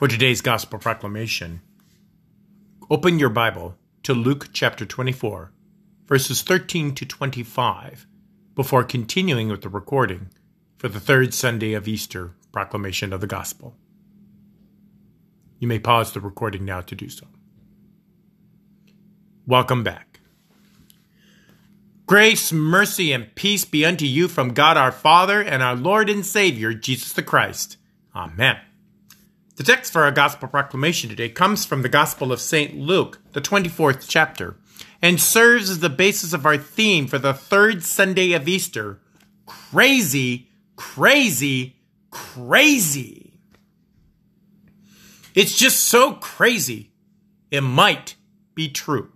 For today's Gospel Proclamation, open your Bible to Luke chapter 24, verses 13 to 25, before continuing with the recording for the third Sunday of Easter proclamation of the Gospel. You may pause the recording now to do so. Welcome back. Grace, mercy, and peace be unto you from God our Father and our Lord and Savior, Jesus the Christ. Amen. The text for our Gospel Proclamation today comes from the Gospel of St. Luke, the 24th chapter, and serves as the basis of our theme for the third Sunday of Easter, Crazy, Crazy, Crazy. It's just so crazy, it might be true.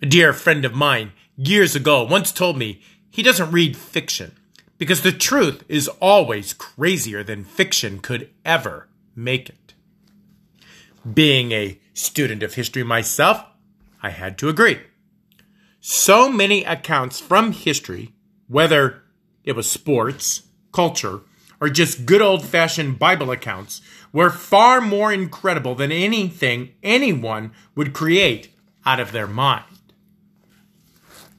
A dear friend of mine years ago once told me he doesn't read fiction, because the truth is always crazier than fiction could ever make it. Being a student of history myself, I had to agree. So many accounts from history, whether it was sports, culture, or just good old-fashioned Bible accounts, were far more incredible than anything anyone would create out of their mind.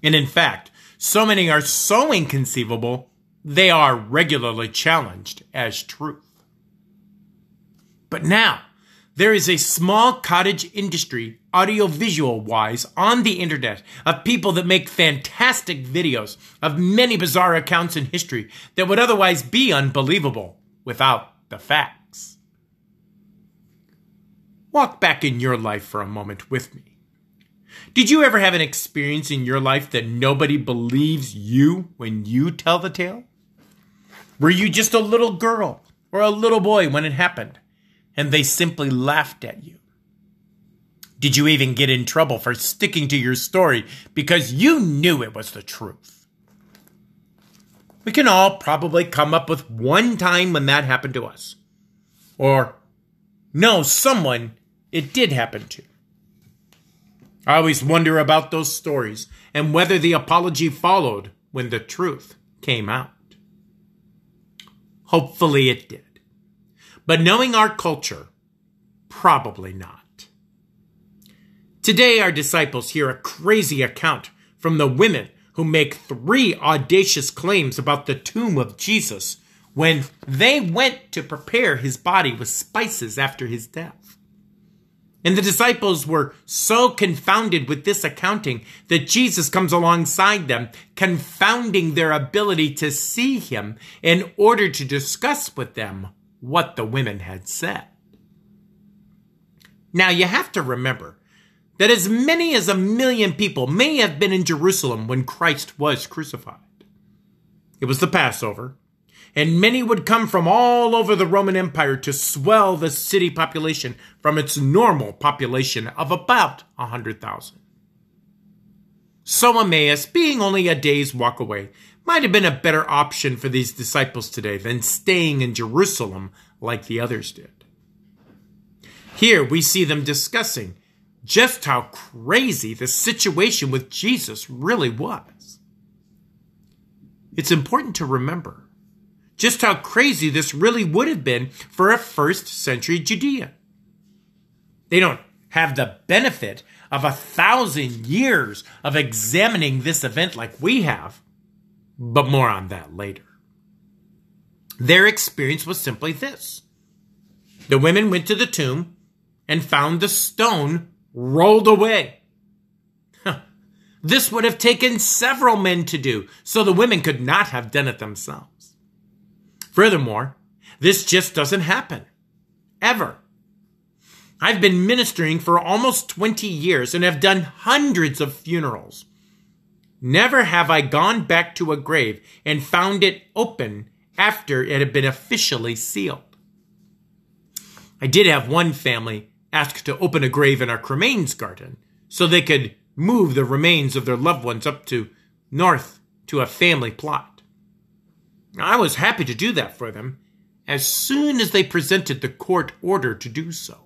And in fact, so many are so inconceivable they are regularly challenged as truth. But now, there is a small cottage industry, audiovisual-wise, on the internet of people that make fantastic videos of many bizarre accounts in history that would otherwise be unbelievable without the facts. Walk back in your life for a moment with me. Did you ever have an experience in your life that nobody believes you when you tell the tale? Were you just a little girl or a little boy when it happened, and they simply laughed at you? Did you even get in trouble for sticking to your story because you knew it was the truth? We can all probably come up with one time when that happened to us, or know someone it did happen to. I always wonder about those stories and whether the apology followed when the truth came out. Hopefully it did. But knowing our culture, probably not. Today our disciples hear a crazy account from the women who make three audacious claims about the tomb of Jesus when they went to prepare his body with spices after his death. And the disciples were so confounded with this accounting that Jesus comes alongside them, confounding their ability to see him in order to discuss with them what the women had said. Now, you have to remember that as many as 1 million people may have been in Jerusalem when Christ was crucified. It was the Passover, and many would come from all over the Roman Empire to swell the city population from its normal population of about 100,000. So Emmaus, being only a day's walk away, might have been a better option for these disciples today than staying in Jerusalem like the others did. Here we see them discussing just how crazy the situation with Jesus really was. It's important to remember just how crazy this really would have been for a first-century Judean. They don't have the benefit of 1,000 years of examining this event like we have, but more on that later. Their experience was simply this. The women went to the tomb and found the stone rolled away. This would have taken several men to do, so the women could not have done it themselves. Furthermore, this just doesn't happen. Ever. I've been ministering for almost 20 years and have done hundreds of funerals. Never have I gone back to a grave and found it open after it had been officially sealed. I did have one family ask to open a grave in our cremains garden so they could move the remains of their loved ones up to north to a family plot. I was happy to do that for them as soon as they presented the court order to do so.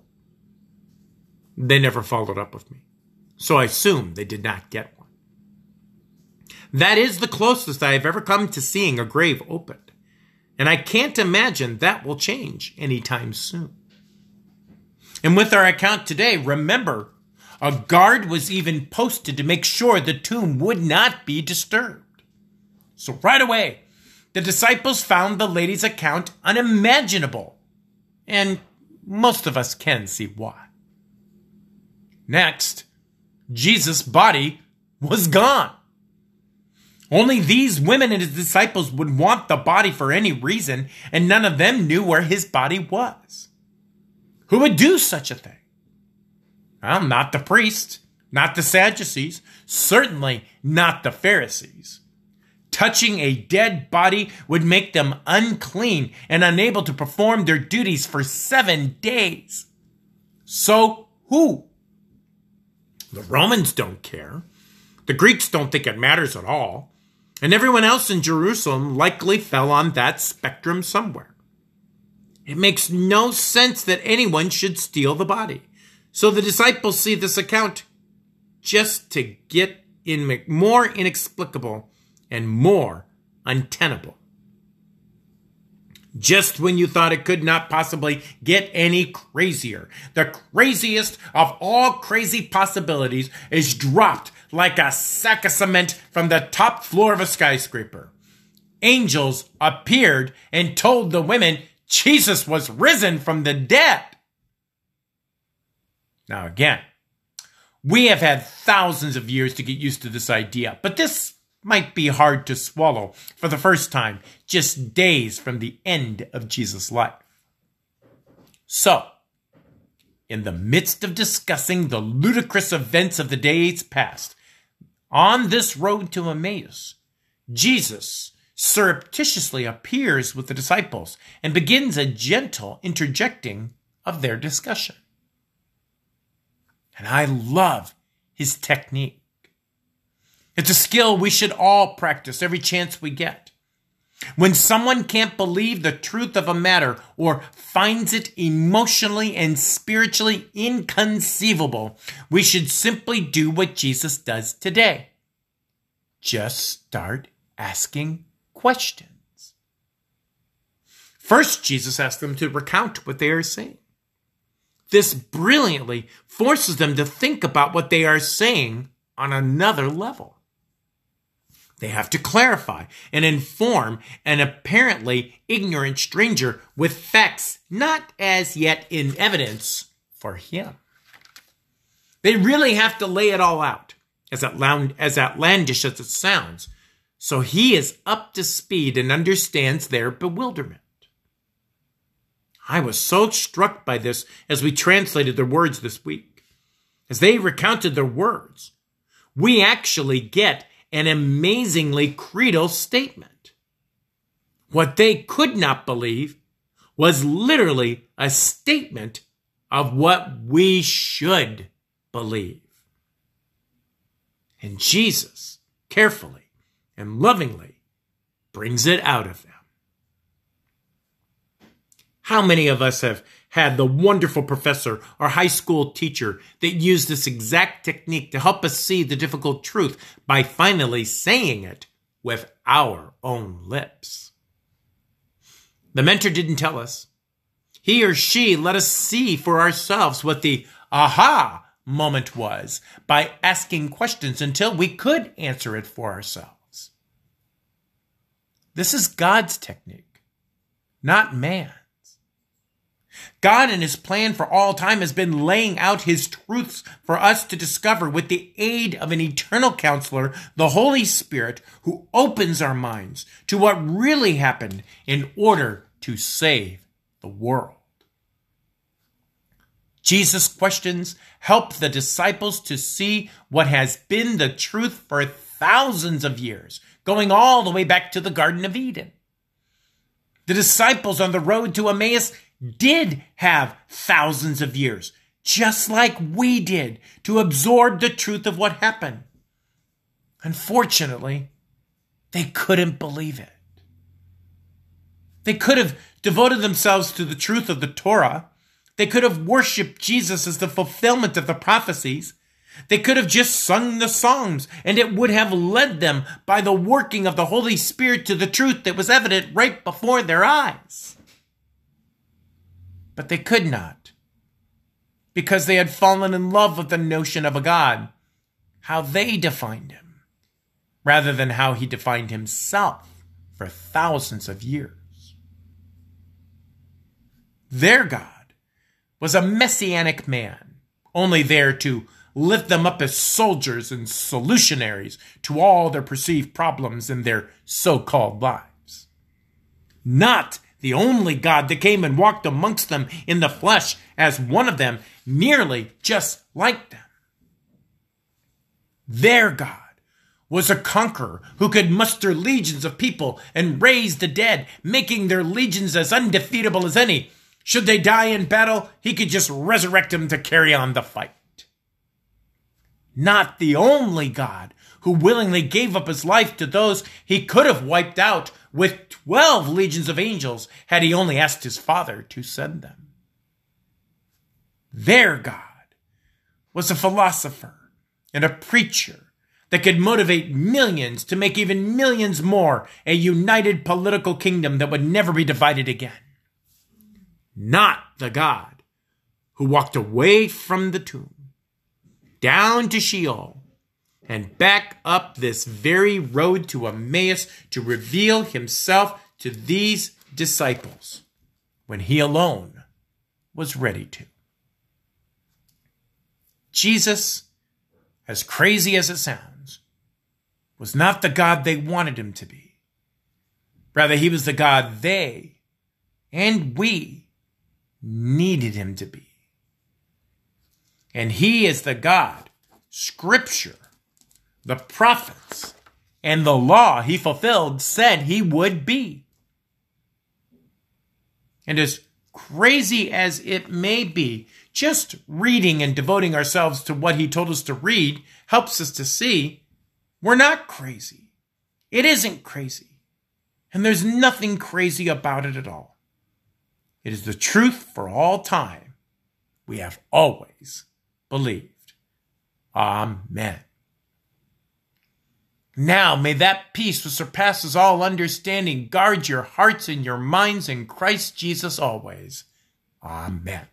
They never followed up with me, so I assume they did not get one. That is the closest I have ever come to seeing a grave opened, and I can't imagine that will change anytime soon. And with our account today, remember, a guard was even posted to make sure the tomb would not be disturbed. So right away, the disciples found the lady's account unimaginable, and most of us can see why. Next, Jesus' body was gone. Only these women and his disciples would want the body for any reason, and none of them knew where his body was. Who would do such a thing? Well, not the priests, not the Sadducees, certainly not the Pharisees. Touching a dead body would make them unclean and unable to perform their duties for 7 days. So who? The Romans don't care. The Greeks don't think it matters at all. And everyone else in Jerusalem likely fell on that spectrum somewhere. It makes no sense that anyone should steal the body. So the disciples see this account just to get more inexplicable and more untenable. Just when you thought it could not possibly get any crazier, the craziest of all crazy possibilities is dropped like a sack of cement from the top floor of a skyscraper. Angels appeared and told the women Jesus was risen from the dead. Now again, we have had thousands of years to get used to this idea, but this might be hard to swallow for the first time, just days from the end of Jesus' life. So, in the midst of discussing the ludicrous events of the days past, on this road to Emmaus, Jesus surreptitiously appears with the disciples and begins a gentle interjecting of their discussion. And I love his technique. It's a skill we should all practice every chance we get. When someone can't believe the truth of a matter or finds it emotionally and spiritually inconceivable, we should simply do what Jesus does today. Just start asking questions. First, Jesus asks them to recount what they are saying. This brilliantly forces them to think about what they are saying on another level. They have to clarify and inform an apparently ignorant stranger with facts not as yet in evidence for him. They really have to lay it all out, as outlandish as it sounds, so he is up to speed and understands their bewilderment. I was so struck by this as we translated their words this week. As they recounted their words, we actually get an amazingly creedal statement. What they could not believe was literally a statement of what we should believe. And Jesus carefully and lovingly brings it out of them. How many of us have had the wonderful professor or high school teacher that used this exact technique to help us see the difficult truth by finally saying it with our own lips? The mentor didn't tell us. He or she let us see for ourselves what the aha moment was by asking questions until we could answer it for ourselves. This is God's technique, not man. God and his plan for all time has been laying out his truths for us to discover with the aid of an eternal counselor, the Holy Spirit, who opens our minds to what really happened in order to save the world. Jesus' questions help the disciples to see what has been the truth for thousands of years, going all the way back to the Garden of Eden. The disciples on the road to Emmaus did have thousands of years, just like we did, to absorb the truth of what happened. Unfortunately, they couldn't believe it. They could have devoted themselves to the truth of the Torah. They could have worshiped Jesus as the fulfillment of the prophecies. They could have just sung the Psalms, and it would have led them by the working of the Holy Spirit to the truth that was evident right before their eyes. But they could not, because they had fallen in love with the notion of a God, how they defined him, rather than how he defined himself for thousands of years. Their God was a messianic man, only there to lift them up as soldiers and solutionaries to all their perceived problems in their so-called lives. Not the only God that came and walked amongst them in the flesh as one of them, nearly just like them. Their God was a conqueror who could muster legions of people and raise the dead, making their legions as undefeatable as any. Should they die in battle, he could just resurrect them to carry on the fight. Not the only God who willingly gave up his life to those he could have wiped out with 12 legions of angels had he only asked his Father to send them. Their God was a philosopher and a preacher that could motivate millions to make even millions more a united political kingdom that would never be divided again. Not the God who walked away from the tomb, down to Sheol, and back up this very road to Emmaus to reveal himself to these disciples when he alone was ready to. Jesus, as crazy as it sounds, was not the God they wanted him to be. Rather, he was the God they and we needed him to be. And he is the God Scripture, the prophets, and the law he fulfilled said he would be. And as crazy as it may be, just reading and devoting ourselves to what he told us to read helps us to see we're not crazy. It isn't crazy. And there's nothing crazy about it at all. It is the truth for all time. We have always believed. Amen. Now may that peace which surpasses all understanding guard your hearts and your minds in Christ Jesus always. Amen.